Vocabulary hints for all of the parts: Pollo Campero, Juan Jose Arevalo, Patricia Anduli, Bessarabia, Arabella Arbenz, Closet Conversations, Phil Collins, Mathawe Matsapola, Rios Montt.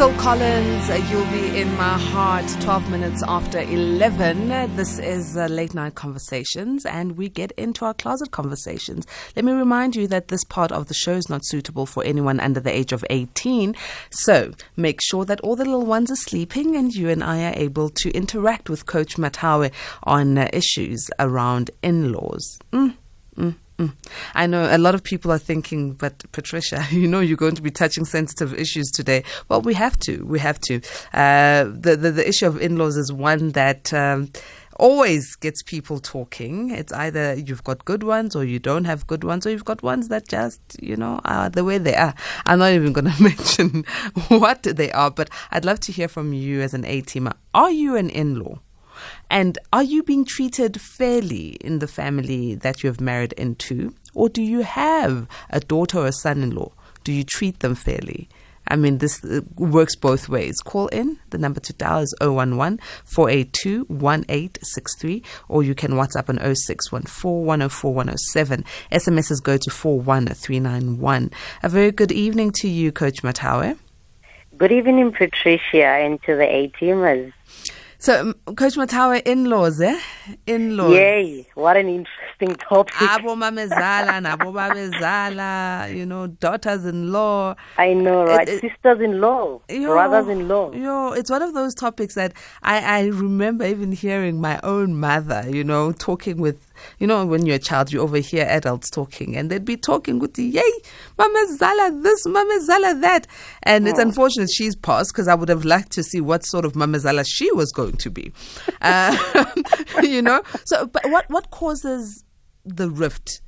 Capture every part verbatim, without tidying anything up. Phil Collins, You'll Be In My Heart, twelve minutes after eleven. This is uh, Late Night Conversations, and we get into our closet conversations. Let me remind you that this part of the show is not suitable for anyone under the age of eighteen. So make sure that all the little ones are sleeping and you and I are able to interact with Coach Mathawe on uh, issues around in-laws. Mm, mm. I know a lot of people are thinking, but Patricia, you know you're going to be touching sensitive issues today. Well, we have to. We have to. Uh, the, the, the issue of in-laws is one that um, always gets people talking. It's either you've got good ones or you don't have good ones, or you've got ones that just, you know, are the way they are. I'm not even going to mention what they are, but I'd love to hear from you as an A-teamer. Are you an in-law? And are you being treated fairly in the family that you have married into? Or do you have a daughter or a son-in-law? Do you treat them fairly? I mean, this works both ways. Call in. The number to dial is zero one one, four eight two, one eight six three. Or you can WhatsApp on zero six one four, one zero four, one zero seven. S M Ss go to four one three nine one. A very good evening to you, Coach Mathawe. Good evening, Patricia, and to the A-teamers. So, Coach Mathawe, in-laws, eh? In-laws. Yay, what an interesting topic. Abomamezala, nabobamezala, you know, daughters-in-law. I know, right? It, it, Sisters-in-law, brothers-in-law. Yo, it's one of those topics that I, I remember even hearing my own mother, you know, talking with, you know, when you're a child, you overhear adults talking, and they'd be talking with the, yay, mamezala this, mamezala that. And oh. It's unfortunate she's passed, because I would have liked to see what sort of mamezala she was going to be. Uh, you know? So, but what, what causes the rift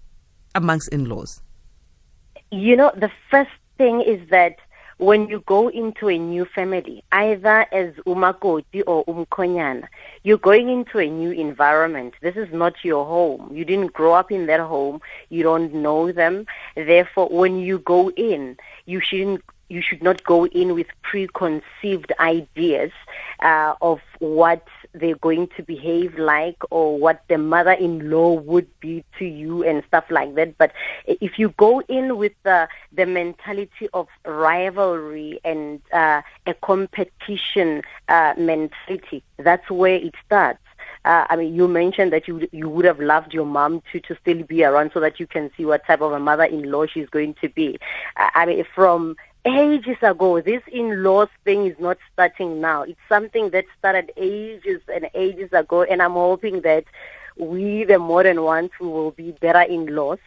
amongst in-laws? You know, the first thing is that when you go into a new family, either as umakoti or umkonyana, you're going into a new environment. This is not your home. You didn't grow up in that home. You don't know them. Therefore, when you go in, you shouldn't, you should not go in with preconceived ideas uh, of what they're going to behave like or what the mother-in-law would be to you and stuff like that. But if you go in with the, the mentality of rivalry and uh, a competition uh, mentality, that's where it starts. Uh, I mean, you mentioned that you you would have loved your mom to, to still be around so that you can see what type of a mother-in-law she's going to be. Uh, I mean, from ages ago, this in-laws thing is not starting now. It's something that started ages and ages ago, and I'm hoping that we, the modern ones, will be better in-laws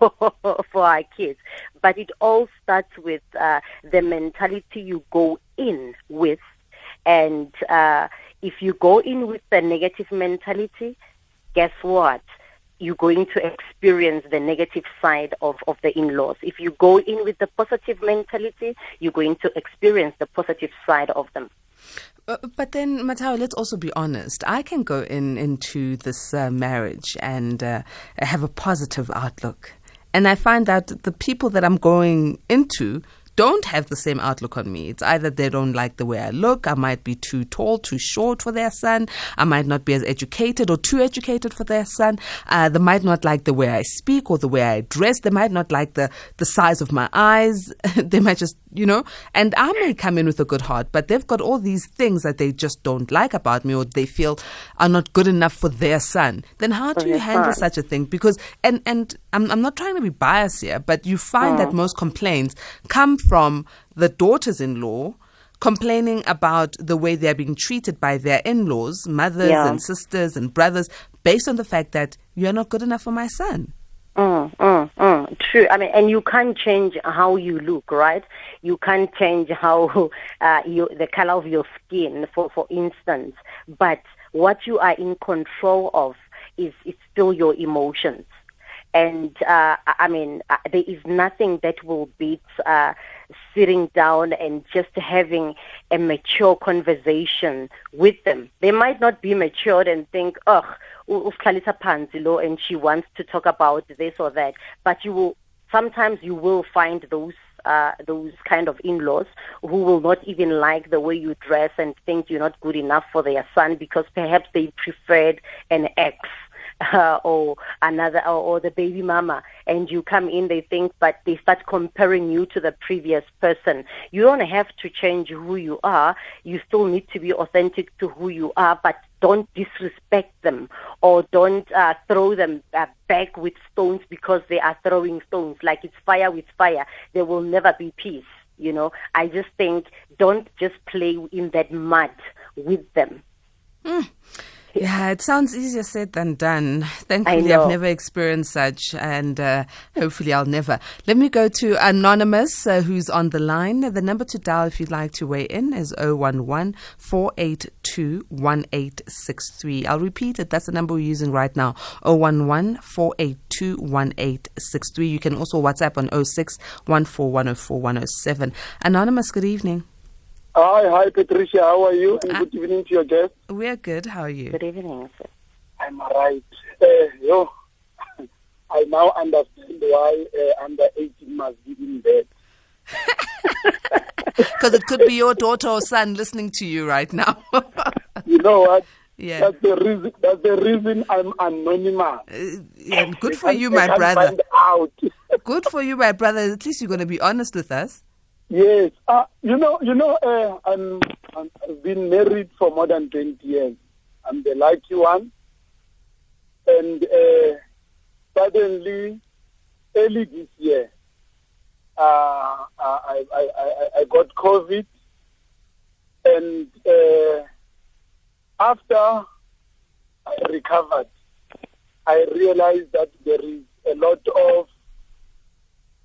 for, for our kids. But it all starts with uh, the mentality you go in with, and uh, if you go in with the negative mentality, guess what? You're going to experience the negative side of, of the in-laws. If you go in with the positive mentality, you're going to experience the positive side of them. But then, Mathawe, let's also be honest. I can go in into this uh, marriage and uh, have a positive outlook. And I find out the people that I'm going into don't have the same outlook on me. It's either they don't like the way I look, I might be too tall, too short for their son, I might not be as educated or too educated for their son, uh, they might not like the way I speak or the way I dress, they might not like the, the size of my eyes, they might just, you know, and I may come in with a good heart, but they've got all these things that they just don't like about me or they feel are not good enough for their son. Then how do you handle such a thing? Because, and, and I'm, I'm not trying to be biased here, but you find yeah. that most complaints come from from the daughters-in-law complaining about the way they're being treated by their in-laws, mothers yeah. and sisters and brothers, based on the fact that you're not good enough for my son. Mm, mm, mm. True. I mean, and you can't change how you look, right? You can't change how uh, you, the color of your skin, for, for instance. But what you are in control of is, is still your emotions. And, uh, I mean, uh, there is nothing that will beat uh, sitting down and just having a mature conversation with them. They might not be matured and think, oh, and she wants to talk about this or that. But you will, sometimes you will find those Uh, those kind of in-laws who will not even like the way you dress and think you're not good enough for their son because perhaps they preferred an ex uh, or another or, or the baby mama, and you come in, they think, but they start comparing you to the previous person. You don't have to change who you are. You still need to be authentic to who you are, but don't disrespect them or don't uh, throw them uh, back with stones because they are throwing stones. Like it's fire with fire. There will never be peace, you know. I just think don't just play in that mud with them. Mm. Yeah, it sounds easier said than done. Thankfully, I've never experienced such, and uh, hopefully I'll never. Let me go to Anonymous, uh, who's on the line. The number to dial if you'd like to weigh in is zero one one, four eight two, one eight six three. I'll repeat it. That's the number we're using right now, zero one one, four eight two, one eight six three. You can also WhatsApp on zero six one four one zero four one zero seven. Anonymous, good evening. Hi, hi, Patricia. How are you? And uh, good evening to your guest. We're good. How are you? Good evening, sir. I'm all right. Uh, yo, I now understand why uh, under eighteen must be in bed. Because it could be your daughter or son listening to you right now. You know what? Yeah. That's the reason. That's the reason I'm anonymous. Uh, yeah, good for you, my brother. Out. Good for you, my brother. At least you're going to be honest with us. Yes, uh, you know, you know, uh, I'm, I'm, I've been married for more than twenty years. I'm the lucky one, and uh, suddenly, early this year, uh, I, I, I, I got COVID, and uh, after I recovered, I realized that there is a lot of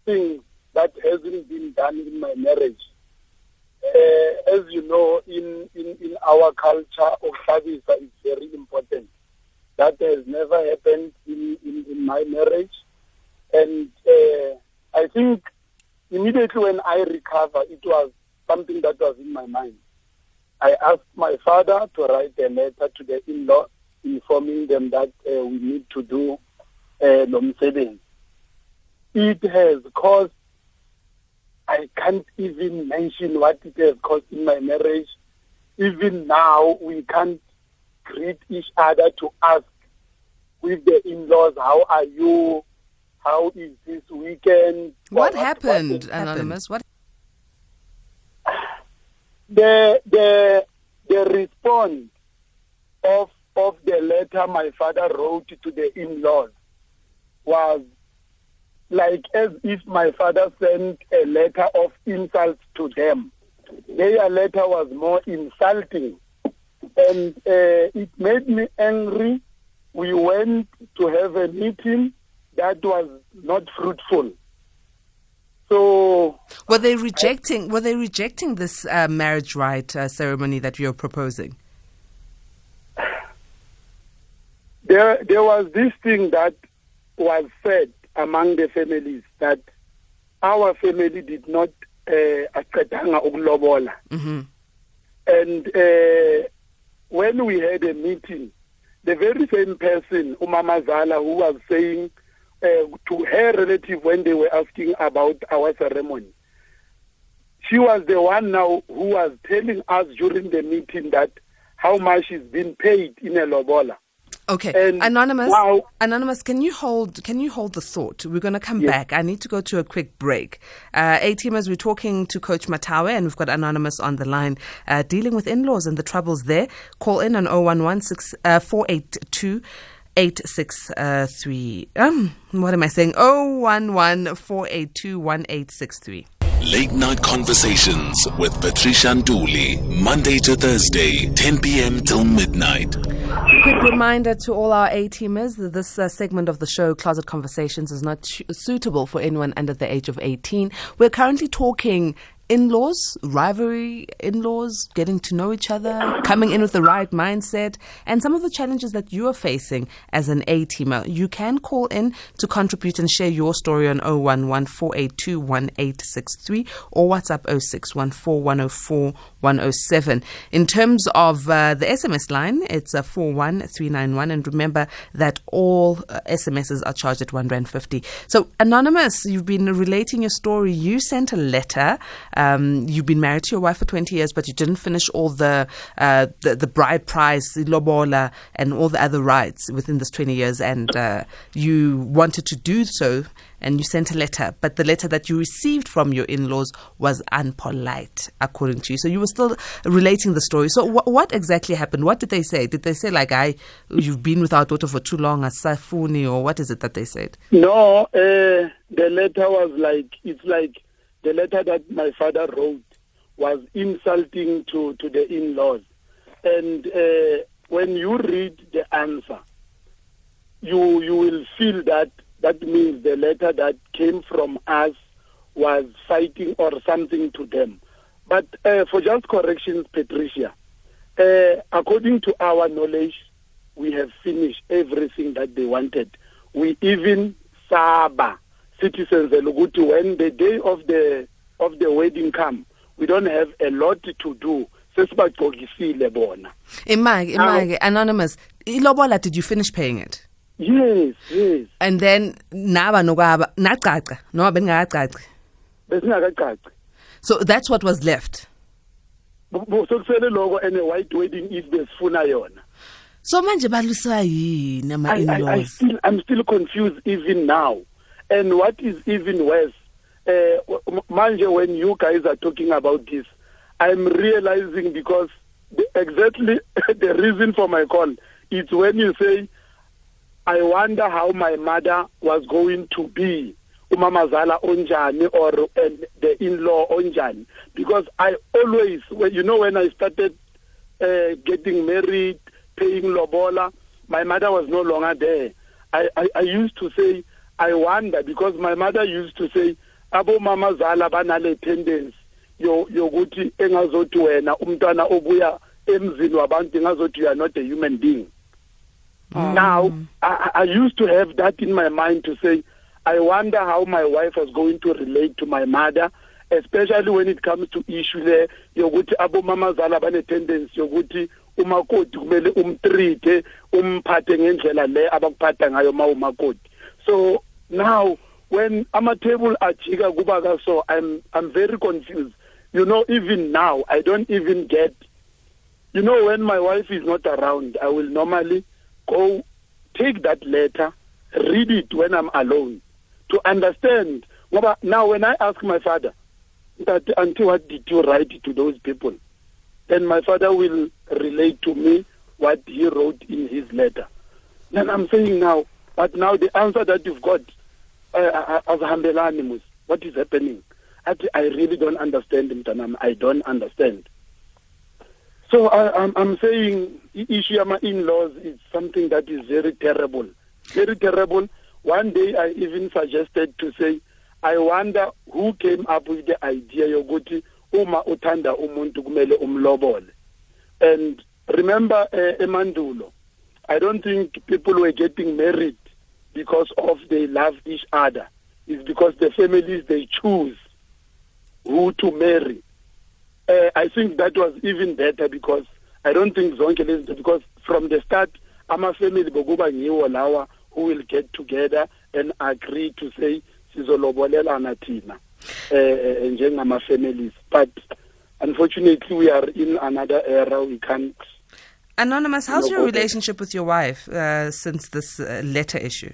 things that hasn't been done in my marriage. Uh, as you know, in, in, in our culture, Ohlabisa is very important. That has never happened in, in, in my marriage. And uh, I think immediately when I recovered, it was something that was in my mind. I asked my father to write a letter to the in-law, informing them that uh, we need to do uh, lomsebenzi. It has caused I can't even mention what it has caused in my marriage. Even now, we can't greet each other to ask with the in-laws, how are you? How is this weekend? What, what happened, what Anonymous? Happened? What? The, the, the response of, of the letter my father wrote to the in-laws was like as if my father sent a letter of insults to them. Their letter was more insulting. And uh, it made me angry. We went to have a meeting that was not fruitful. So... Were they rejecting, I, were they rejecting this uh, marriage rite uh, ceremony that you're proposing? There, there was this thing that was said among the families that our family did not aqedanga ukulobola. And uh, when we had a meeting, the very same person, Umama Zala, who was saying uh, to her relative when they were asking about our ceremony, she was the one now who was telling us during the meeting that how much is being paid in a lobola. Okay, and Anonymous, wow. Anonymous, can you hold Can you hold the thought? We're going to come yes. back. I need to go to a quick break. Uh, A-teamers, we're talking to Coach Mathawe, and we've got Anonymous on the line, uh, dealing with in-laws and the troubles there. Call in on zero one one, four eight two, one eight six three. Um, what am I saying? zero one one, four eight two, one eight six three. Late Night Conversations with Patricia Anduli, Monday to Thursday, ten p.m. till midnight. Quick reminder to all our A-teamers that this uh, segment of the show, Closet Conversations, is not sh- suitable for anyone under the age of eighteen. We're currently talking in-laws, rivalry, in-laws, getting to know each other, coming in with the right mindset, and some of the challenges that you are facing as an A-teamer. You can call in to contribute and share your story on zero one one, four eight two, one eight six three or WhatsApp zero six one four one zero four one zero seven. In terms of uh, the S M S line, it's uh, four one three nine one, and remember that all uh, S M Ses are charged at one rand fifty. So, Anonymous, you've been relating your story. You sent a letter. Uh, um, you've been married to your wife for twenty years, but you didn't finish all the uh, the, the bride price, lobola, and all the other rights within this twenty years, and uh, you wanted to do so, and you sent a letter, but the letter that you received from your in-laws was unpolite, according to you. So you were still relating the story. So wh- what exactly happened? What did they say? Did they say, like, I, you've been with our daughter for too long, asafuni, or what is it that they said? No, uh, the letter was like, it's like the letter that my father wrote was insulting to, to the in-laws. And uh, when you read the answer, you you will feel that that means the letter that came from us was fighting or something to them. But uh, for just corrections, Patricia, uh, according to our knowledge, we have finished everything that they wanted. We even Saba citizens Elugutu, when the day of the of the wedding come, we don't have a lot to do. Imag, Imag, anonymous. Ilobola, did you finish paying it? Yes, yes. And then so that's what was left. So I, I still, I'm still confused even now. And what is even worse, Manje, uh, when you guys are talking about this, I'm realizing, because the, exactly the reason for my call is when you say, I wonder how my mother was going to be, umamazala onjani, or and the in-law onjani. Because I always, well, you know, when I started uh, getting married, paying lobola, my mother was no longer there. I, I, I used to say, I wonder, because my mother used to say, abo mamazala banale tendency. Yo, yo, guti engazotu wena umntwana obuya emzini wabantu engazotu you are not a human being. Um. Now, I, I used to have that in my mind to say, I wonder how my wife was going to relate to my mother, especially when it comes to issues there. Yoguti abo mama zala bane tendency yoguti umakoti kumele umtreat umphathe ngendlela le abakuphatha ngayo mawumakoti. So now, when amatable achiga gubaga, so I'm I'm very confused. You know, even now, I don't even get, you know, when my wife is not around, I will normally go take that letter, read it when I'm alone, to understand. Now, when I ask my father, that until what did you write to those people? Then my father will relate to me what he wrote in his letter. Then I'm saying now, but now the answer that you've got, uh, as Hambelanimus, what is happening? I really don't understand him, Tanam. I don't understand. So I, I'm, I'm saying Ishiyama in-laws is something that is very terrible. Very terrible. One day I even suggested to say, I wonder who came up with the idea yokuthi uma uthanda umuntu kumele umlobole. And remember uh, emandulo, I don't think people were getting married because of they love each other. It's because the families, they choose who to marry. Uh, I think that was even better, because I don't think zonke is, because from the start, ama family boguba ngiwo lawa who will get together and agree to say sizolobolelana thina njengama families. But unfortunately, we are in another era. We can't. Anonymous, how's your relationship with your wife uh, since this uh, letter issue?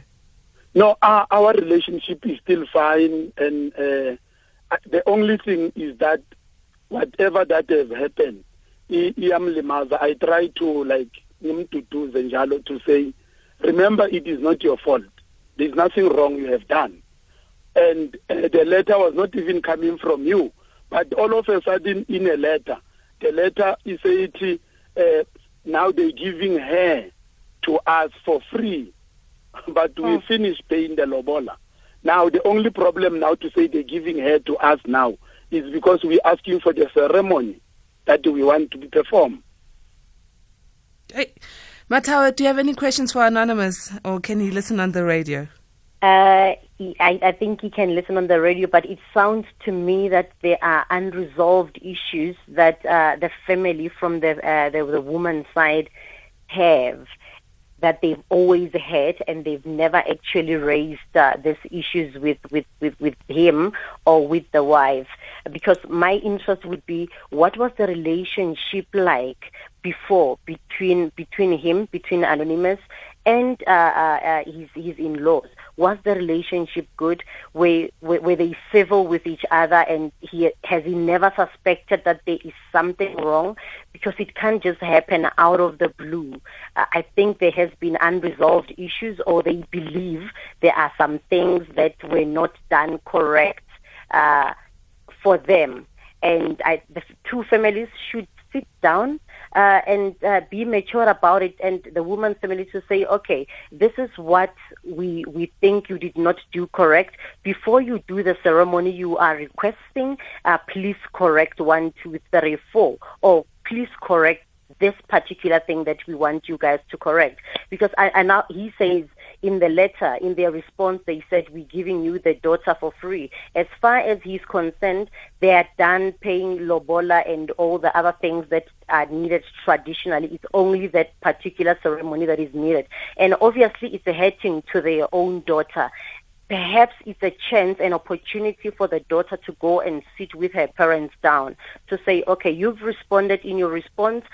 No, our, our relationship is still fine, and uh, the only thing is that whatever that has happened, I try to, like, to do Zenjalo, to say, remember, it is not your fault. There's nothing wrong you have done. And uh, the letter was not even coming from you. But all of a sudden, in a letter, the letter is saying, uh, now they're giving her to us for free. But we oh. finished paying the lobola. Now, the only problem now to say they're giving her to us now is because we're asking for the ceremony that we want to be performed. Hey, Mathawe, do you have any questions for Anonymous, or can he listen on the radio? Uh, I, I think he can listen on the radio, but it sounds to me that there are unresolved issues that uh, the family from the, uh, the the woman's side have. that they've always had, and they've never actually raised uh, these issues with, with, with, with him or with the wife. Because my interest would be, what was the relationship like before between between him, between Anonymous and uh, uh, his, his in-laws? Was the relationship good? Where, where, where they civil with each other, and he has he never suspected that there is something wrong? Because it can't just happen out of the blue. Uh, I think there has been unresolved issues, or they believe there are some things that were not done correct uh, for them. And I, the two families should sit down uh, and uh, be mature about it, and the woman's family to say, okay, this is what we we think you did not do correct. Before you do the ceremony, you are requesting, uh, please correct one, two, three, four, or please correct this particular thing that we want you guys to correct. Because I, I now he says in the letter, in their response, they said, we're giving you the daughter for free. As far as he's concerned, they are done paying lobola and all the other things that are needed traditionally. It's only that particular ceremony that is needed. And obviously, it's a hurting to their own daughter. Perhaps it's a chance, an opportunity for the daughter to go and sit with her parents down to say, okay, you've responded in your response.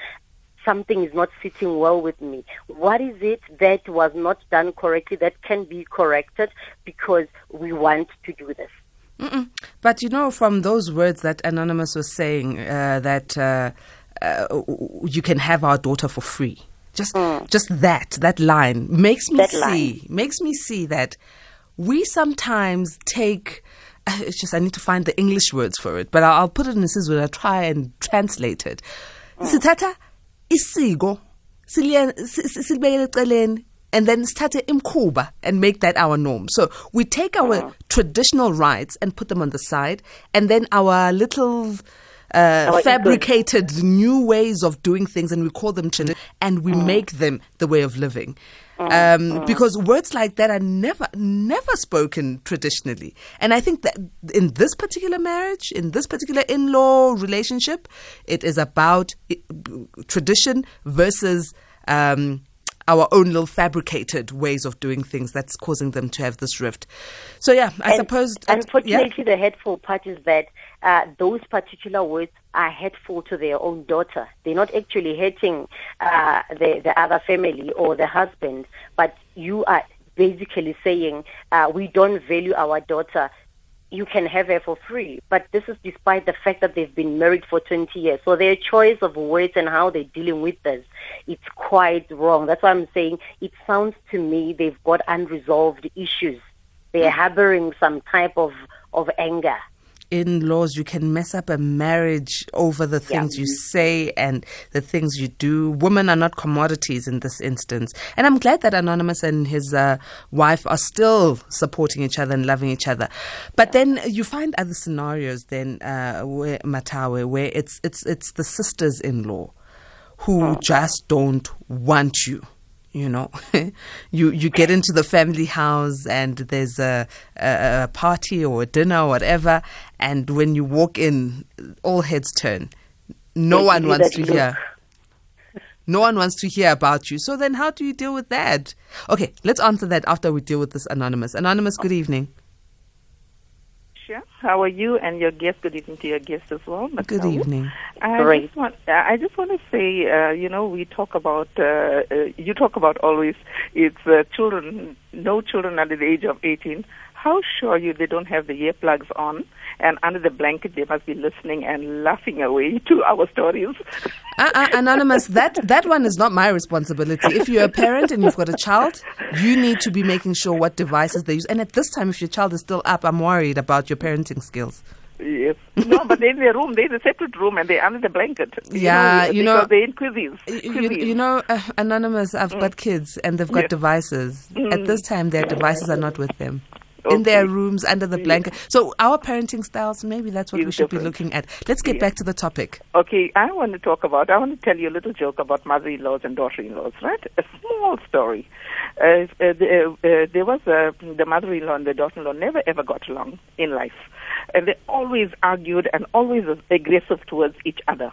Something is not sitting well with me. What is it that was not done correctly that can be corrected, because we want to do this? Mm-mm. But, you know, from those words that Anonymous was saying, uh, that uh, uh, you can have our daughter for free, just mm. just that, that line makes me that see, line. makes me see that we sometimes take... It's just I need to find the English words for it, but I'll, I'll put it in a sense when I try and translate it. Mm. Sitata, Isigo, and then start in Kuba and make that our norm. So we take our mm. traditional rights and put them on the side, and then our little uh, our fabricated English. new ways of doing things, and we call them tradition, and we mm. make them the way of living. Um, mm. Because words like that are never, never spoken traditionally. And I think that in this particular marriage, in this particular in-law relationship, it is about tradition versus um, our own little fabricated ways of doing things that's causing them to have this rift. So, yeah, I and suppose... Unfortunately, yeah. The hurtful part is that uh, those particular words are hurtful to their own daughter. They're not actually hurting uh, the, the other family or the husband, but you are basically saying, uh, we don't value our daughter. You can have her for free. But this is despite the fact that they've been married for twenty years. So their choice of words and how they're dealing with this, it's quite wrong. That's why I'm saying it sounds to me they've got unresolved issues. They're harboring some type of, of anger. In-laws, you can mess up a marriage over the things yeah. you say and the things you do. Women are not commodities in this instance. And I'm glad that Anonymous and his uh, wife are still supporting each other and loving each other. But yeah. then you find other scenarios then, uh, where, Mathawe, where it's, it's, it's the sisters-in-law who oh. just don't want you. You know, you, you get into the family house and there's a, a, a party or a dinner or whatever. And when you walk in, all heads turn. No they one wants to look. hear. No one wants to hear about you. So then how do you deal with that? Okay, let's answer that after we deal with this Anonymous. Anonymous, good evening. Sure. How are you and your guest? Good evening to your guest as well. Mathawe. Good evening. I Great. Just want, I just want to say, uh, you know, we talk about, uh, uh, you talk about always, it's uh, children, no children under the age of eighteen. How sure are you they don't have the earplugs on, and under the blanket they must be listening and laughing away to our stories? Uh, uh, Anonymous, that, that one is not my responsibility. If you're a parent and you've got a child, you need to be making sure what devices they use. And at this time, if your child is still up, I'm worried about your parenting skills. Yes. No, but they're in their room. They're in a separate room and they're under the blanket. You yeah, know, you know. Because they're in quizzes. You, you know, uh, Anonymous, I've mm. got kids and they've got yes. devices. Mm. At this time, their devices are not with them. In okay. their rooms, under the blanket. Yeah. So our parenting styles, maybe that's what it's we should different. be looking at. Let's get yeah. back to the topic. Okay, I want to talk about, I want to tell you a little joke about mother-in-laws and daughter-in-laws, right? A small story. Uh, uh, the, uh, uh, there was uh, the mother-in-law and the daughter-in-law never ever got along in life. And they always argued and always was aggressive towards each other.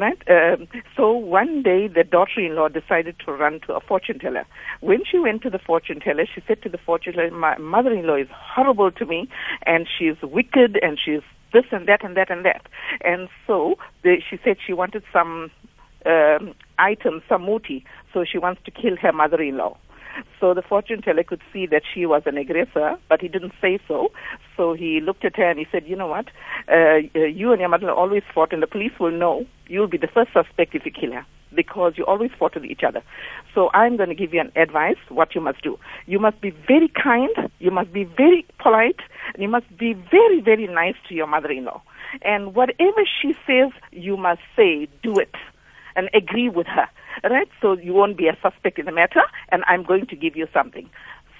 Right? Um, so one day the daughter-in-law decided to run to a fortune teller. When she went to the fortune teller, she said to the fortune teller, my mother-in-law is horrible to me, and she's wicked, and she's this and that and that and that. And so the, she said she wanted some um, item, some muti, so she wants to kill her mother-in-law. So the fortune teller could see that she was an aggressor, but he didn't say so. So he looked at her and he said, you know what, uh, you and your mother always fought, and the police will know. You'll be the first suspect if you kill her, because you always fought with each other. So I'm going to give you an advice what you must do. You must be very kind, you must be very polite, and you must be very, very nice to your mother-in-law. And whatever she says, you must say, do it, and agree with her. Right, so you won't be a suspect in the matter, and I'm going to give you something.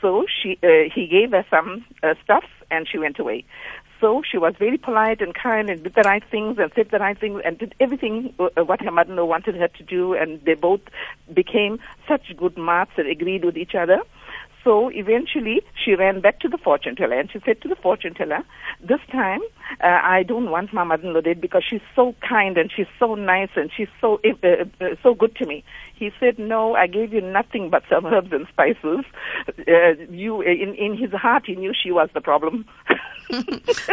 So she, uh, he gave her some uh, stuff, and she went away. So she was very polite and kind, and did the right things, and said the right things, and did everything uh, what her mother-in-law wanted her to do, and they both became such good mates and agreed with each other. So eventually, she ran back to the fortune teller, and she said to the fortune teller, this time, uh, I don't want my mother-in-law dead because she's so kind and she's so nice and she's so uh, uh, so good to me. He said, no, I gave you nothing but some herbs and spices. Uh, you, in, in his heart, he knew she was the problem.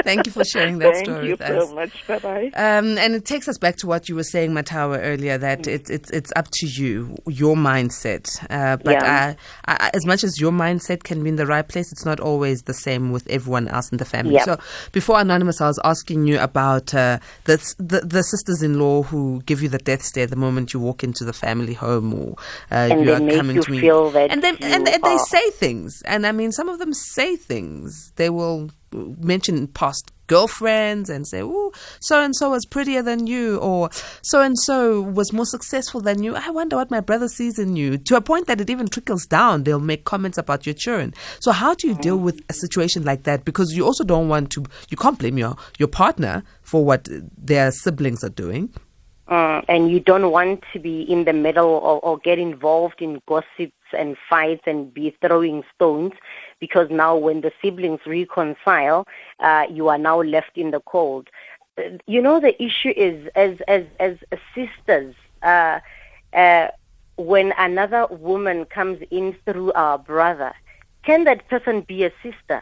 Thank you for sharing that Thank story with us. Thank you so much. Bye-bye. Um, and it takes us back to what you were saying, Mathawe, earlier, that mm. it's it's it's up to you, your mindset. Uh, but yeah. I, I, as much as your mindset can be in the right place, it's not always the same with everyone else in the family. Yep. So before Anonymous, I was asking you about uh, the, the, the sisters-in-law who give you the death stare the moment you walk into the family home, or uh, and you are coming you to me. And, then, and, and they say things. And I mean, some of them say things. They will mention past girlfriends and say, oh, so-and-so was prettier than you, or so-and-so was more successful than you. I wonder what my brother sees in you, to a point that it even trickles down. They'll make comments about your children. So how do you deal with a situation like that? Because you also don't want to, you can't blame your, your partner for what their siblings are doing. Mm, and you don't want to be in the middle or, or get involved in gossips and fights and be throwing stones, because now when the siblings reconcile, uh, you are now left in the cold. You know, the issue is as as as sisters, uh, uh, when another woman comes in through our brother, can that person be a sister?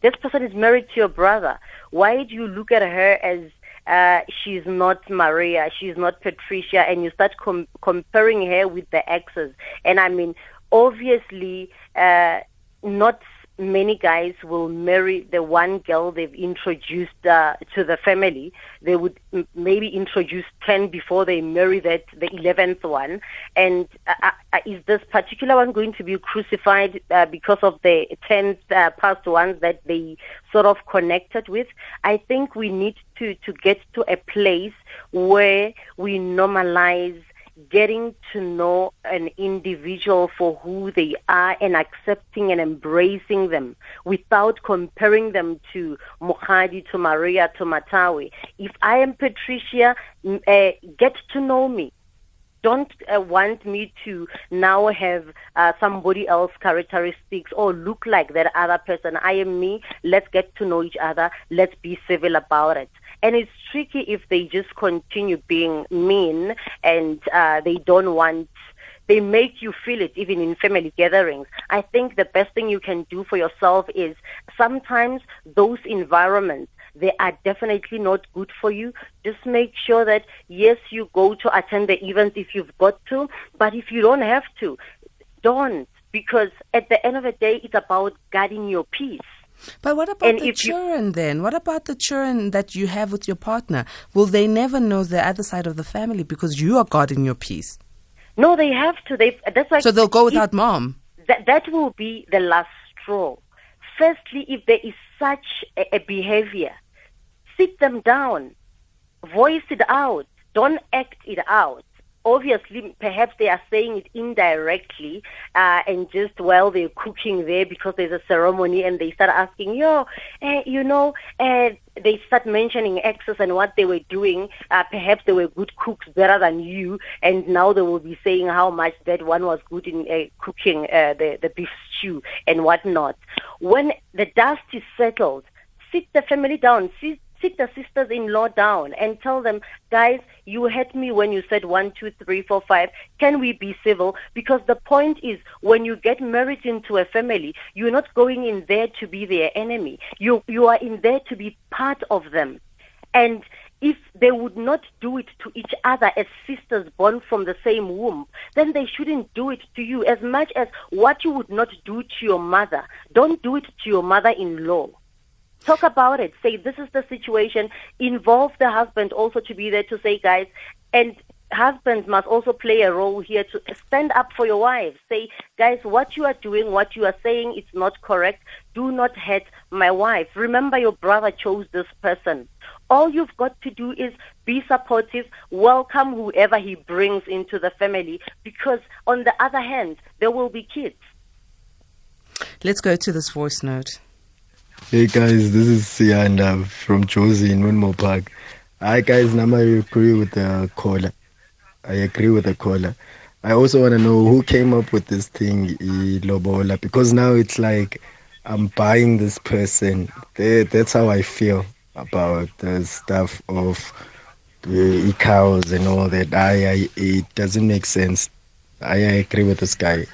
This person is married to your brother. Why do you look at her as Uh, she's not Maria, she's not Patricia, and you start com- comparing her with the exes? And I mean, obviously, uh, not many guys will marry the one girl they've introduced uh, to the family. They would m- maybe introduce ten before they marry that the eleventh one. And uh, uh, is this particular one going to be crucified uh, because of the tenth uh, past ones that they sort of connected with? I think we need to, to get to a place where we normalize getting to know an individual for who they are and accepting and embracing them without comparing them to Mukhadi, to Maria, to Mathawe. If I am Patricia, uh, get to know me. Don't uh, want me to now have uh, somebody else's characteristics or look like that other person. I am me. Let's get to know each other. Let's be civil about it. And it's tricky if they just continue being mean and uh, they don't want, they make you feel it even in family gatherings. I think the best thing you can do for yourself is sometimes those environments, they are definitely not good for you. Just make sure that, yes, you go to attend the events if you've got to, but if you don't have to, don't. Because at the end of the day, it's about guarding your peace. But what about and the children you, then? What about the children that you have with your partner? Will they never know the other side of the family because you are guarding your peace? No, they have to. They that's like, so they'll go without if, mom. That that will be the last straw. Firstly, if there is such a, a behavior, sit them down, voice it out, don't act it out. Obviously, perhaps they are saying it indirectly uh, and just while they're cooking there because there's a ceremony, and they start asking, yo, uh, you know, uh, they start mentioning exes and what they were doing. Uh, perhaps they were good cooks, better than you, and now they will be saying how much that one was good in uh, cooking uh, the, the beef stew and whatnot. When the dust is settled, sit the family down, sit sit the sisters-in-law down and tell them, guys, you hurt me when you said one, two, three, four, five. Can we be civil? Because the point is, when you get married into a family, you're not going in there to be their enemy. You you are in there to be part of them. And if they would not do it to each other as sisters born from the same womb, then they shouldn't do it to you. As much as what you would not do to your mother, don't do it to your mother-in-law. Talk about it. Say, this is the situation. Involve the husband also to be there to say, guys, and husbands must also play a role here to stand up for your wives. Say, guys, what you are doing, what you are saying, it's not correct. Do not hurt my wife. Remember, your brother chose this person. All you've got to do is be supportive, welcome whoever he brings into the family, because on the other hand, there will be kids. Let's go to this voice note. Hey guys, this is Sianda from Josie in Winmore Park. Hi guys, Nama, I agree with the caller. I agree with the caller. I also want to know who came up with this thing, Ilobola, because now it's like I'm buying this person. That's how I feel about the stuff of the cows and all that. I, I it doesn't make sense. I agree with this guy.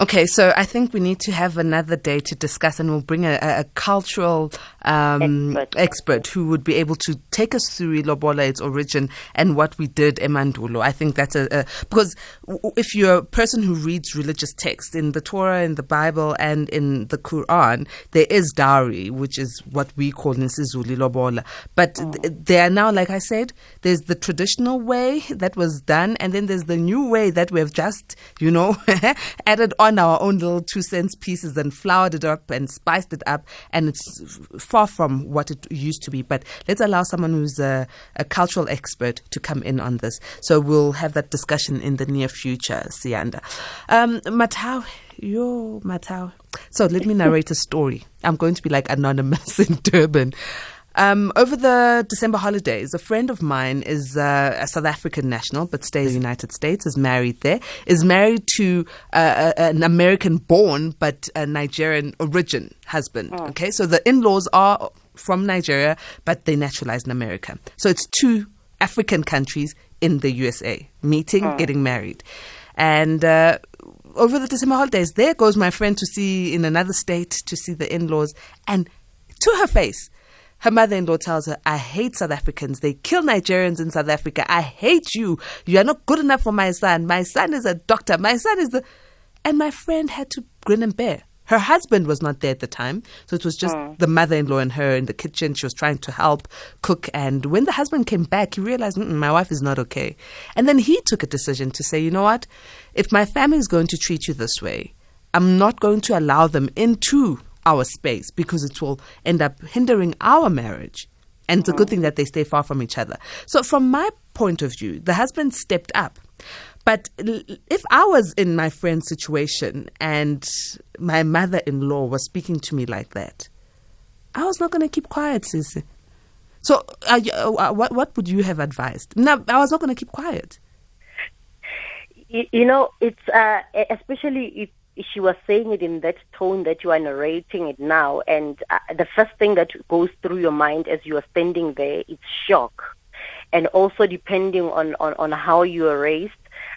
Okay, so I think we need to have another day to discuss, and we'll bring a, a cultural um, expert. expert who would be able to take us through Ilobola, its origin, and what we did emandulo. I think that's a, a because if you're a person who reads religious texts in the Torah, in the Bible, and in the Quran, there is dowry, which is what we call in isiZulu Ilobola. But th- they are now, like I said, there's the traditional way that was done, and then there's the new way that we have just, you know, added on. Our own little two cents pieces and floured it up and spiced it up, and it's far from what it used to be. But let's allow someone who's a, a cultural expert to come in on this. So we'll have that discussion in the near future, Sianda. Um, Mathawe, yo, Mathawe. So let me narrate a story. I'm going to be like anonymous in Durban. Um, over the December holidays, a friend of mine is uh, a South African national but stays in the United States, is married there, is married to uh, a, an American-born but a Nigerian origin husband. Mm. Okay, so the in-laws are from Nigeria, but they naturalized in America. So it's two African countries in the U S A, meeting, mm. getting married. And uh, over the December holidays, there goes my friend to see in another state, to see the in-laws, and to her face, her mother-in-law tells her, I hate South Africans. They kill Nigerians in South Africa. I hate you. You are not good enough for my son. My son is a doctor. My son is the... And my friend had to grin and bear. Her husband was not there at the time. So it was just mm. the mother-in-law and her in the kitchen. She was trying to help cook. And when the husband came back, he realized, my wife is not okay. And then he took a decision to say, you know what? If my family is going to treat you this way, I'm not going to allow them into our space, because it will end up hindering our marriage. And it's a good thing that they stay far from each other. So from my point of view, the husband stepped up. But if I was in my friend's situation and my mother-in-law was speaking to me like that, I was not going to keep quiet, Sisi. So uh, uh, what, what would you have advised? No, I was not going to keep quiet. You, you know, it's uh, especially if she was saying it in that tone that you are narrating it now, and uh, the first thing that goes through your mind as you are standing there is shock. And also depending on, on, on how you are raised,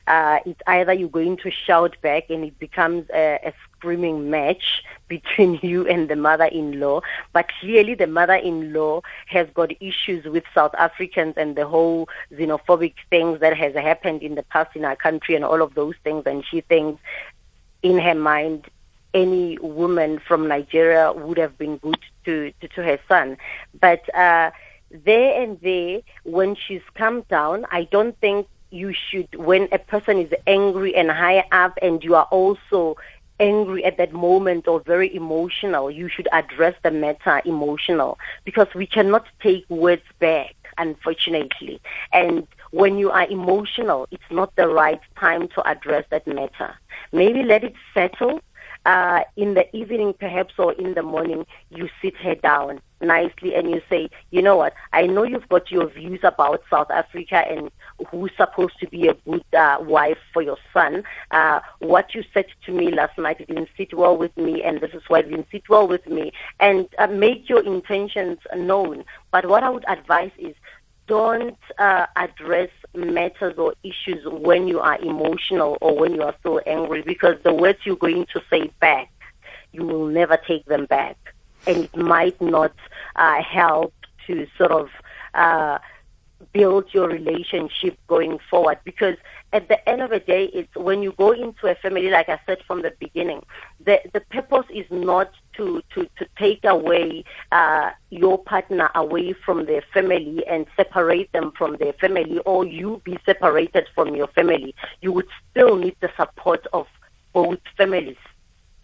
uh, it's either you're going to shout back and it becomes a, a screaming match between you and the mother-in-law. But clearly the mother-in-law has got issues with South Africans and the whole xenophobic things that has happened in the past in our country and all of those things, and she thinks, in her mind, any woman from Nigeria would have been good to, to, to her son. But uh, there and there, when she's calmed down, I don't think you should, when a person is angry and high up and you are also angry at that moment or very emotional, you should address the matter emotional, because we cannot take words back, unfortunately. And when you are emotional, it's not the right time to address that matter. Maybe let it settle, uh, in the evening perhaps or in the morning, you sit her down nicely and you say, you know what, I know you've got your views about South Africa and who's supposed to be a good uh, wife for your son. Uh, what you said to me last night didn't sit well with me, and this is why it didn't sit well with me. And uh, make your intentions known. But what I would advise is, don't uh, address matters or issues when you are emotional or when you are so angry, because the words you're going to say back, you will never take them back. And it might not uh, help to sort of uh, build your relationship going forward, because at the end of the day, it's when you go into a family, like I said from the beginning, the, the purpose is not to, to, to take away uh, your partner away from their family and separate them from their family, or you be separated from your family. You would still need the support of both families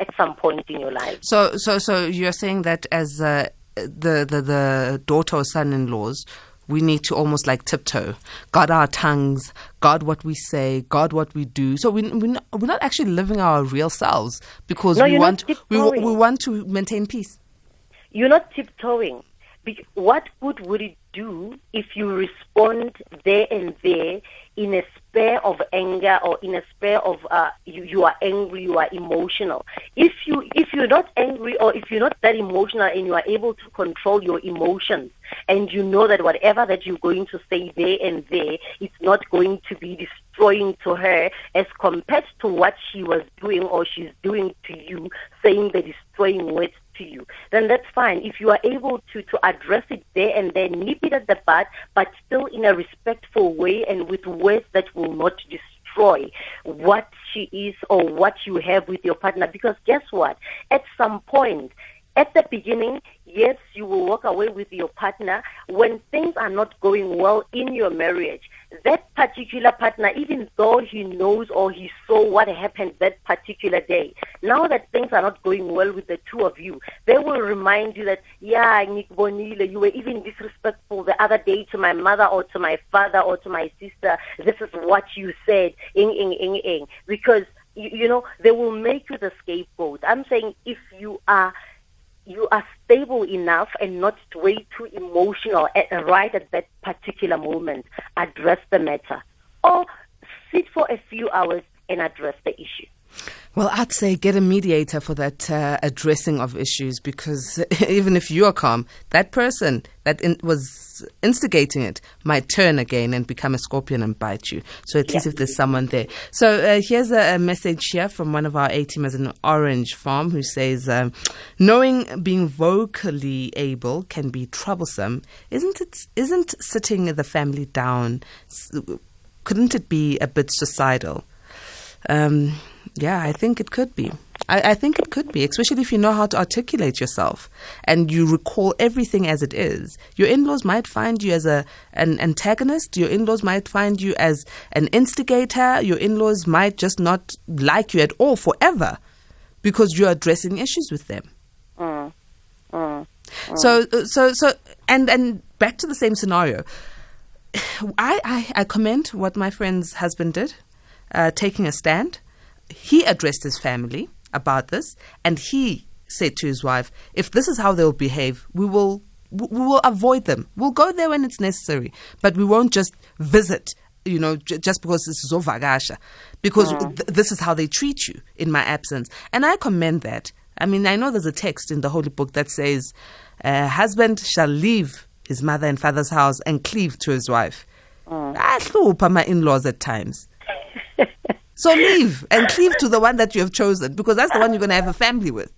at some point in your life. So, so, so you're saying that as uh, the, the the daughter or son-in-laws, we need to almost like tiptoe, guard our tongues, guard what we say, guard what we do. So we we're not, we're not actually living our real selves, because no, we want we we want to maintain peace. You're not tiptoeing. What good would it do if you respond there and there in a spare of anger or in a spare of uh, you, you are angry, you are emotional? If you if you're not angry or if you're not that emotional and you are able to control your emotions, and you know that whatever that you're going to say there and there, it's not going to be destroying to her as compared to what she was doing or she's doing to you, saying the destroying words to you, then that's fine. If you are able to, to address it there and then nip it at the bud, but still in a respectful way and with words that will not destroy what she is or what you have with your partner. Because guess what? At some point, at the beginning, yes, you will walk away with your partner. When things are not going well in your marriage, that particular partner, even though he knows or he saw what happened that particular day, now that things are not going well with the two of you, they will remind you that, yeah, Nick Bonile, you were even disrespectful the other day to my mother or to my father or to my sister. This is what you said, ing, ing, ing, ing. Because, you, you know, they will make you the scapegoat. I'm saying if you are... you are stable enough and not way too emotional at, right at that particular moment, address the matter. Or sit for a few hours and address the issue. Well, I'd say get a mediator for that uh, addressing of issues, because even if you are calm, that person that in, was instigating it might turn again and become a scorpion and bite you. So at yeah. least if there's someone there. So uh, here's a, a message here from one of our A-teamers in Orange Farm who says, um, knowing being vocally able can be troublesome. Isn't it? Isn't sitting the family down, couldn't it be a bit suicidal? Um, yeah, I think it could be. I, I think it could be, especially if you know how to articulate yourself and you recall everything as it is. Your in-laws might find you as a an antagonist. Your in-laws might find you as an instigator. Your in-laws might just not like you at all forever because you're addressing issues with them. Mm, mm, mm. So, so, so, and, and back to the same scenario. I, I, I commend what my friend's husband did. Uh, taking a stand, he addressed his family about this, and he said to his wife, if this is how they'll behave, we will we will avoid them. We'll go there when it's necessary, but we won't just visit, you know, j- just because this is Zovagasha, because yeah. th- this is how they treat you in my absence. And I commend that. I mean, I know there's a text in the Holy Book that says, uh, husband shall leave his mother and father's house and cleave to his wife. Yeah. I thought my in-laws at times. So leave and cleave to the one that you have chosen, because that's the one you're going to have a family with.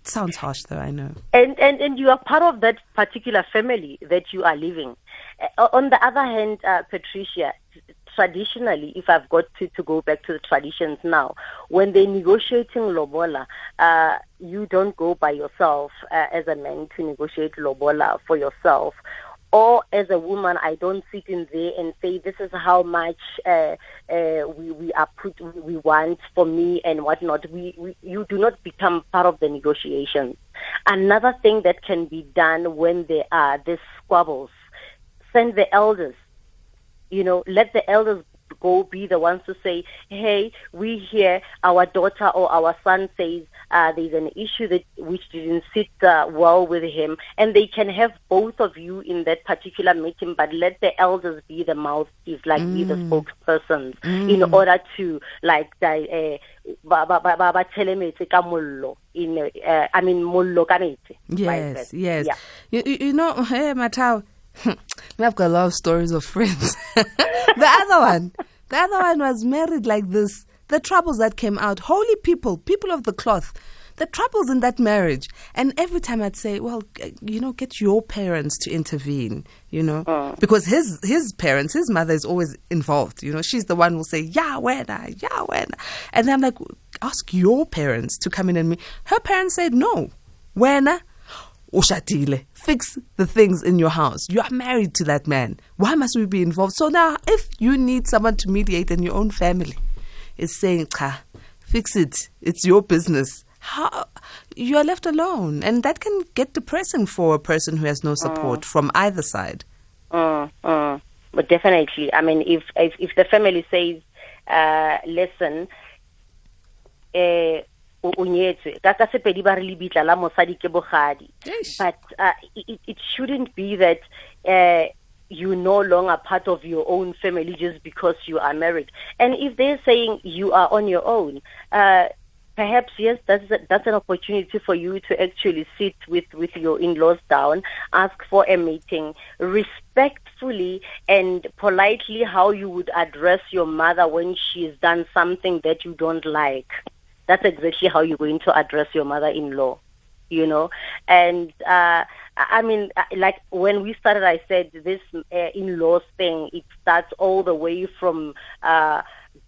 It sounds harsh, though, I know. And, and and you are part of that particular family that you are living. Uh, on the other hand, uh, Patricia, traditionally, if I've got to, to go back to the traditions now, when they're negotiating lobola, uh, you don't go by yourself uh, as a man to negotiate lobola for yourself. Or as a woman, I don't sit in there and say, this is how much uh, uh, we, we are put, we want for me and whatnot. We, we, you do not become part of the negotiations. Another thing that can be done when there are these squabbles, send the elders, you know, let the elders go be the ones to say, hey, we hear our daughter or our son says uh, there's an issue that which didn't sit uh, well with him. And they can have both of you in that particular meeting, but let the elders be the mouthpiece, like mm. be the spokespersons mm. in order to, like, uh, in uh, I mean, mollo kanete. Yes, yes. Yeah. You, you know, hey, Mathawe, I've got a lot of stories of friends. the other one, the other one was married like this. The troubles that came out, holy people, people of the cloth, the troubles in that marriage. And every time I'd say, well, you know, get your parents to intervene, you know, mm. because his his parents, his mother is always involved. You know, she's the one who will say, yeah, when I, yeah, when. And then I'm like, ask your parents to come in and me. Her parents said, no, when I. Ushatile, fix the things in your house. You are married to that man. Why must we be involved? So now, if you need someone to mediate in your own family, it's saying, "Ka, fix it. It's your business." How you are left alone, and that can get depressing for a person who has no support mm. from either side. Mm, mm. But definitely, I mean, if if, if the family says, uh, "Listen," uh, but uh, it, it shouldn't be that uh, you're no longer part of your own family just because you are married. And if they're saying you are on your own, uh, perhaps, yes, that's, a, that's an opportunity for you to actually sit with, with your in-laws down, ask for a meeting, respectfully and politely how you would address your mother when she's done something that you don't like. That's exactly how you're going to address your mother-in-law, you know. And, uh, I mean, like when we started, I said this uh, in-laws thing, it starts all the way from uh,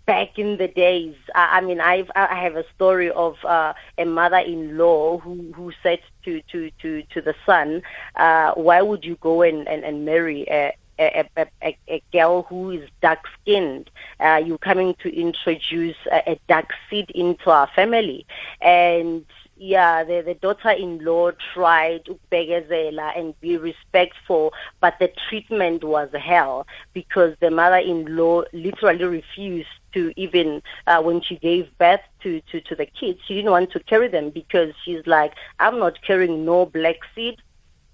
back in the days. I, I mean, I've, I have a story of uh, a mother-in-law who, who said to, to, to, to the son, uh, why would you go and, and, and marry a A, a, a, a girl who is dark-skinned? Uh, you're coming to introduce a, a dark seed into our family. And, yeah, the, the daughter-in-law tried to begezela and be respectful, but the treatment was hell because the mother-in-law literally refused to even, uh, when she gave birth to, to, to the kids, she didn't want to carry them because she's like, I'm not carrying no black seed.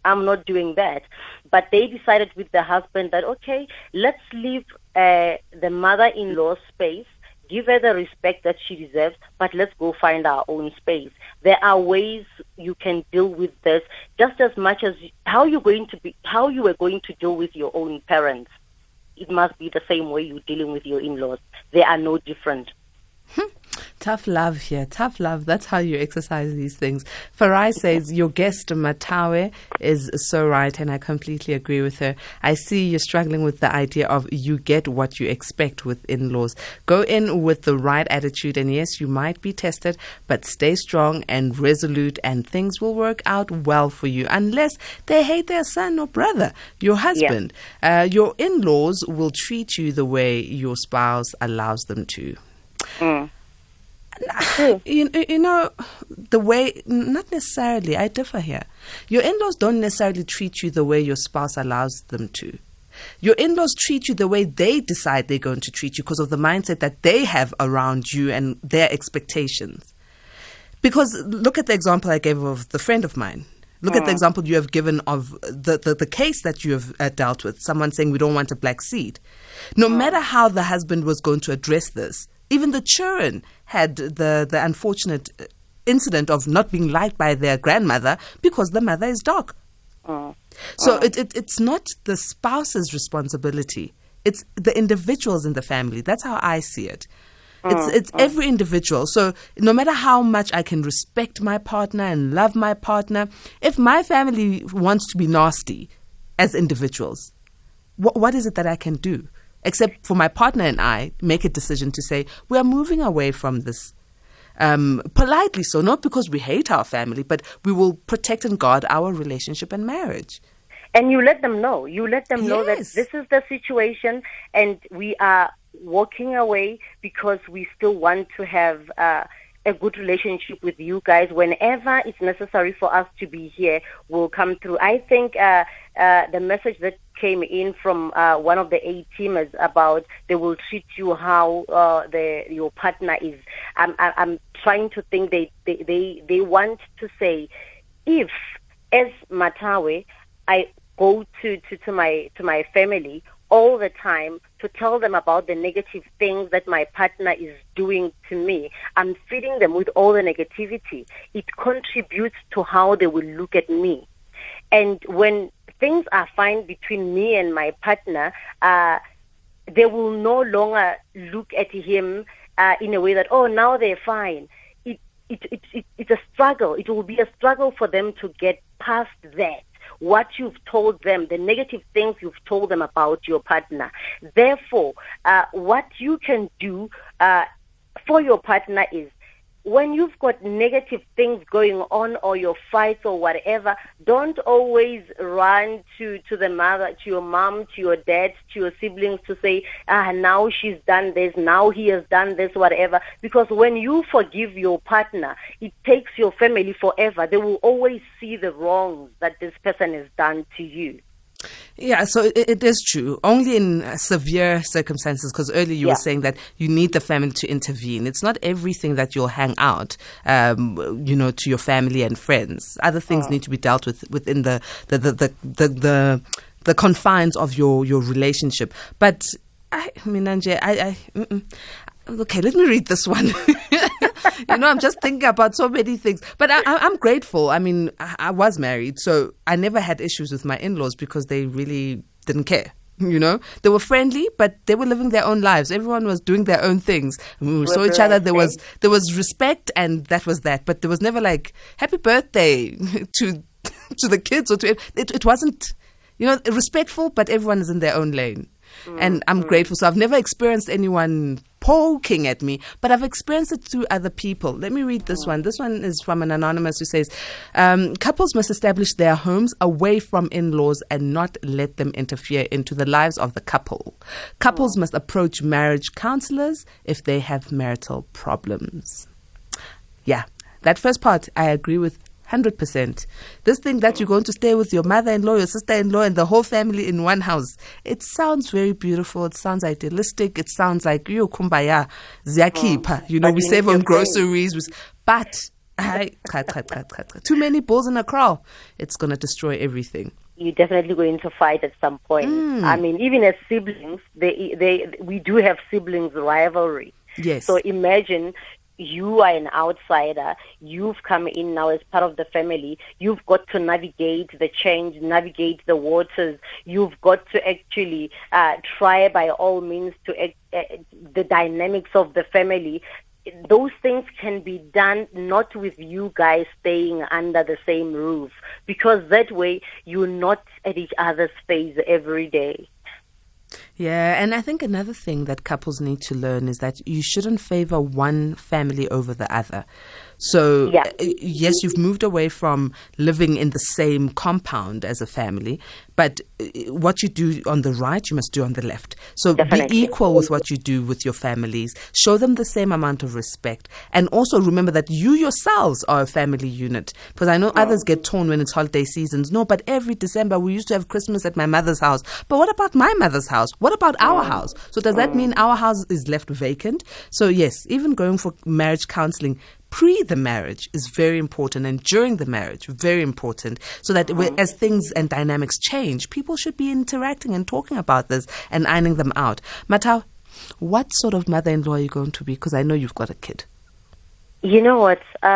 I'm not doing that. But they decided with the husband that, okay, let's leave uh, the mother-in-law space, give her the respect that she deserves, but let's go find our own space. There are ways you can deal with this just as much as how you're going to be, how you are going to deal with your own parents. It must be the same way you're dealing with your in-laws. They are no different. Tough love here, tough love. That's how you exercise these things. Farai says, your guest, Mathawe, is so right, and I completely agree with her. I see you're struggling with the idea of you get what you expect with in-laws. Go in with the right attitude, and yes, you might be tested, but stay strong and resolute, and things will work out well for you, unless they hate their son or brother, your husband. Yeah. Uh, your in-laws will treat you the way your spouse allows them to. Mm. You, you know, the way, not necessarily, I differ here. Your in-laws don't necessarily treat you the way your spouse allows them to. Your in-laws treat you the way they decide they're going to treat you because of the mindset that they have around you and their expectations. Because look at the example I gave of the friend of mine. Look mm. at the example you have given of the, the, the case that you have uh, dealt with, someone saying we don't want a black seed. No mm. matter how the husband was going to address this, even the children had the, the unfortunate incident of not being liked by their grandmother because the mother is dark. Mm. So mm. It, it, it's not the spouse's responsibility. It's the individuals in the family. That's how I see it. Mm. It's, it's mm. every individual. So no matter how much I can respect my partner and love my partner, if my family wants to be nasty as individuals, wh- what is it that I can do? Except for my partner and I make a decision to say, we are moving away from this um, politely. So not because we hate our family, but we will protect and guard our relationship and marriage. And you let them know. You let them yes. know that this is the situation and we are walking away because we still want to have uh, a good relationship with you guys. Whenever it's necessary for us to be here, we'll come through. I think uh, uh, the message that came in from uh, one of the A-teamers about they will treat you how uh, the, your partner is. I'm, I'm trying to think they, they, they, they want to say, if, as Mathawe, I go to, to, to my to my family all the time to tell them about the negative things that my partner is doing to me, I'm feeding them with all the negativity. It contributes to how they will look at me. And when things are fine between me and my partner, uh, they will no longer look at him uh, in a way that, oh, now they're fine. It, it, it, it, it's a struggle. It will be a struggle for them to get past that, what you've told them, the negative things you've told them about your partner. Therefore, uh, what you can do uh, for your partner is, when you've got negative things going on or your fights or whatever, don't always run to, to the mother, to your mom, to your dad, to your siblings to say, ah, now she's done this, now he has done this, whatever. Because when you forgive your partner, it takes your family forever. They will always see the wrongs that this person has done to you. Yeah, so it, it is true. Only in uh, severe circumstances, because earlier you yeah. were saying that you need the family to intervene. It's not everything that you'll hang out, um, you know, to your family and friends. Other things mm. need to be dealt with within the the the the the, the, the confines of your, your relationship. But I, Minanje, I, I okay, let me read this one. You know, I'm just thinking about so many things. But I, I'm grateful. I mean, I, I was married, so I never had issues with my in-laws because they really didn't care, you know. They were friendly, but they were living their own lives. Everyone was doing their own things. We saw each other. There was, there was respect, and that was that. But there was never like, happy birthday to to the kids. or to It, it wasn't, you know, respectful, but everyone is in their own lane. Mm-hmm. And I'm grateful. So I've never experienced anyone poking at me, but I've experienced it through other people. Let me read this one. This one is from an anonymous who says, um, couples must establish their homes away from in-laws and not let them interfere into the lives of the couple. Couples must approach marriage counselors if they have marital problems. Yeah, that first part I agree with one hundred percent. This thing that you're going to stay with your mother-in-law, your sister-in-law, and the whole family in one house, it sounds very beautiful. It sounds idealistic. It sounds like, you kumbaya, ziyakhipha. You know, we save on groceries. We, but I, too many balls in a crow. It's going to destroy everything. You're definitely going to fight at some point. Mm. I mean, even as siblings, they, they, we do have siblings rivalry. Yes. So imagine, you are an outsider. You've come in now as part of the family. You've got to navigate the change, navigate the waters. You've got to actually uh, try by all means to act, uh, the dynamics of the family. Those things can be done not with you guys staying under the same roof, because that way you're not at each other's face every day. Yeah, and I think another thing that couples need to learn is that you shouldn't favor one family over the other. So, yeah. yes, you've moved away from living in the same compound as a family, but what you do on the right, you must do on the left. So Definitely. Be equal with what you do with your families. Show them the same amount of respect. And also remember that you yourselves are a family unit. Because I know yeah. others get torn when it's holiday seasons. No, but every December we used to have Christmas at my mother's house. But what about my mother's house? What about our house? So does that mean our house is left vacant? So yes, even going for marriage counseling pre the marriage is very important, and during the marriage, very important, so that mm-hmm. as things and dynamics change, people should be interacting and talking about this and ironing them out. Mathawe, what sort of mother-in-law are you going to be? Because I know you've got a kid. You know what? Uh,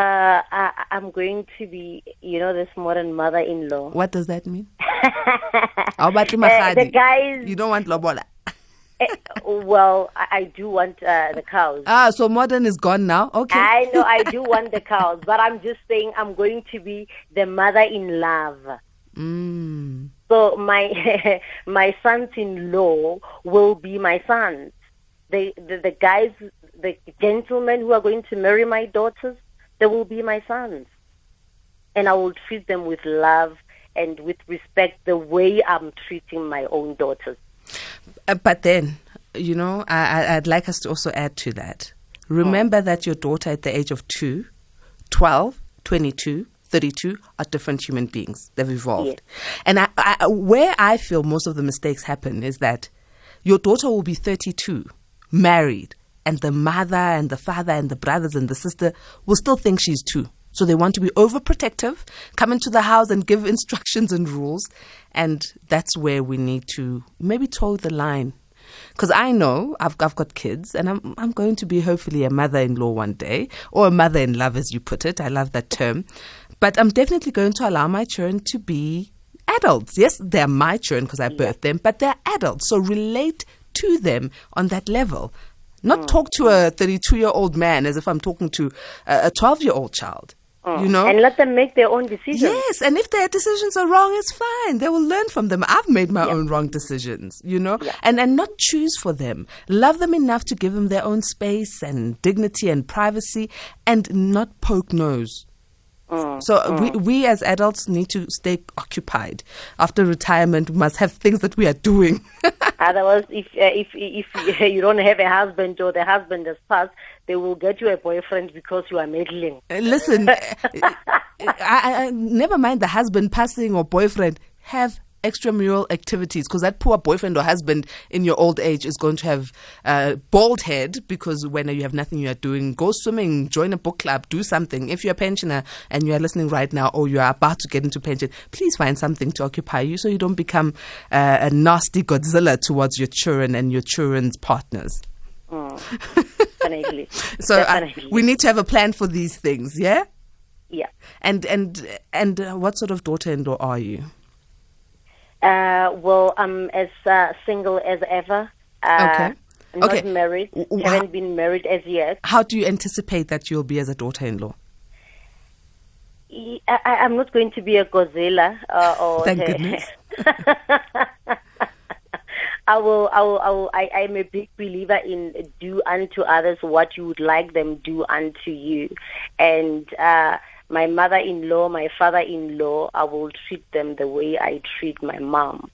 I, I'm going to be, you know, this modern mother-in-law. What does that mean? How about uh, the guys? You don't want lobola. Well, I do want uh, the cows. Ah, so modern is gone now? Okay. I know, I do want the cows, but I'm just saying I'm going to be the mother-in-love. Mm. So my my sons-in-law will be my sons. The, the, the guys, the gentlemen who are going to marry my daughters, they will be my sons. And I will treat them with love and with respect the way I'm treating my own daughters. But then, you know, I, I'd like us to also add to that. Remember mm. that your daughter at the age of two, twelve, twenty-two, thirty-two are different human beings. They've evolved. Yeah. And I, I, where I feel most of the mistakes happen is that your daughter will be thirty-two, married, and the mother and the father and the brothers and the sister will still think she's two. So they want to be overprotective, come into the house and give instructions and rules. And that's where we need to maybe toe the line. Because I know I've, I've got kids and I'm, I'm going to be hopefully a mother-in-law one day, or a mother-in-love as you put it. I love that term. But I'm definitely going to allow my children to be adults. Yes, they're my children because I birthed them, but they're adults. So relate to them on that level. Not mm. talk to a thirty-two-year-old man as if I'm talking to a twelve-year-old child. Mm. You know, and let them make their own decisions. Yes, and if their decisions are wrong, it's fine. They will learn from them. I've made my yeah. own wrong decisions, you know, yeah. and, and not choose for them. Love them enough to give them their own space and dignity and privacy, and not poke nose. Mm. So mm. We, we as adults need to stay occupied. After retirement, we must have things that we are doing. Otherwise, if, uh, if if if you don't have a husband or the husband has passed, they will get you a boyfriend because you are meddling. Uh, listen, I, I, I, never mind the husband passing or boyfriend. Have extramural activities, because that poor boyfriend or husband in your old age is going to have a uh, bald head, because when you have nothing you are doing, go swimming, join a book club, do something. If you're a pensioner and you are listening right now, or you are about to get into pension, please find something to occupy you so you don't become uh, a nasty Godzilla towards your children and your children's partners. Mm. So uh, we need to have a plan for these things, yeah? Yeah. And, and, and uh, what sort of daughter-in-law are you? Uh, well, I'm as uh, single as ever. Uh, okay. Not okay. married. Wh- haven't been married as yet. How do you anticipate that you'll be as a daughter-in-law? I, I, I'm not going to be a Godzilla. Uh, or Thank okay. goodness. I will. I will. I will I, I'm a big believer in do unto others what you would like them do unto you, and. Uh, My mother-in-law, my father-in-law, I will treat them the way I treat my mom.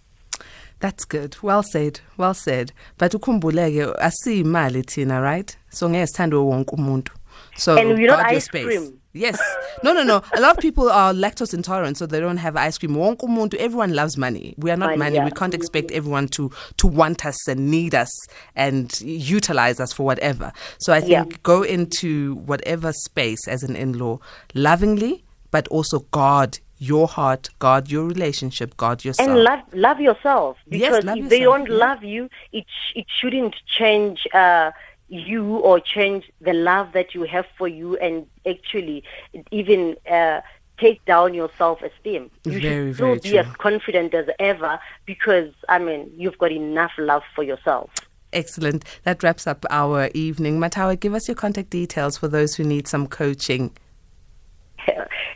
That's good. Well said. Well said. But ukhumbuleke asiyimali thina, right? So ngesithando wonke umuntu. So and we don't ice space. Cream. Yes. No, no, no. A lot of people are lactose intolerant, so they don't have ice cream. Wonke umuntu. Everyone loves money. We are not money. money. Yeah. We can't expect everyone to, to want us and need us and utilize us for whatever. So I think yeah. go into whatever space as an in-law lovingly, but also guard your heart, guard your relationship, guard yourself. And love, love yourself. Because yes, love if yourself. They don't yeah. love you, it, it shouldn't change... Uh, you or change the love that you have for you, and actually even uh, take down your self-esteem. You very, should still very be true. As confident as ever, because, I mean, you've got enough love for yourself. Excellent. That wraps up our evening. Mathawe, give us your contact details for those who need some coaching.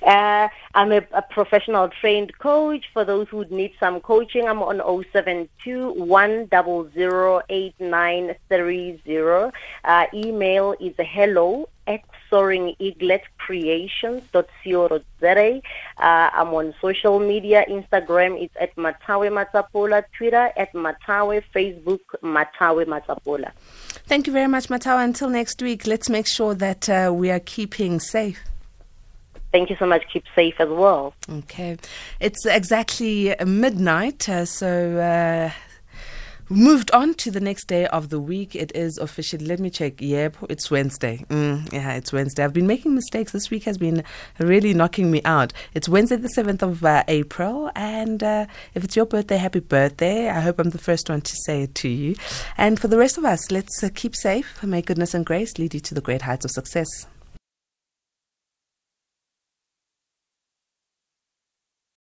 Uh, I'm a, a professional trained coach. For those who need some coaching, I'm on zero seven two, one zero zero, eight nine three zero. Uh, email is hello at Soaring Eagle Creations dot co dot za. Uh, I'm on social media. Instagram is at Mathawe Matsapola, Twitter at Mathawe, Facebook Mathawe Matsapola. Thank you very much, Mathawe. Until next week, let's make sure that uh, we are keeping safe. Thank you so much. Keep safe as well. Okay. It's exactly midnight, uh, so uh, moved on to the next day of the week. It is officially, let me check. Yep, it's Wednesday. Mm, yeah, it's Wednesday. I've been making mistakes. This week has been really knocking me out. It's Wednesday the seventh of uh, April, and uh, if it's your birthday, happy birthday. I hope I'm the first one to say it to you. And for the rest of us, let's uh, keep safe. May goodness and grace lead you to the great heights of success.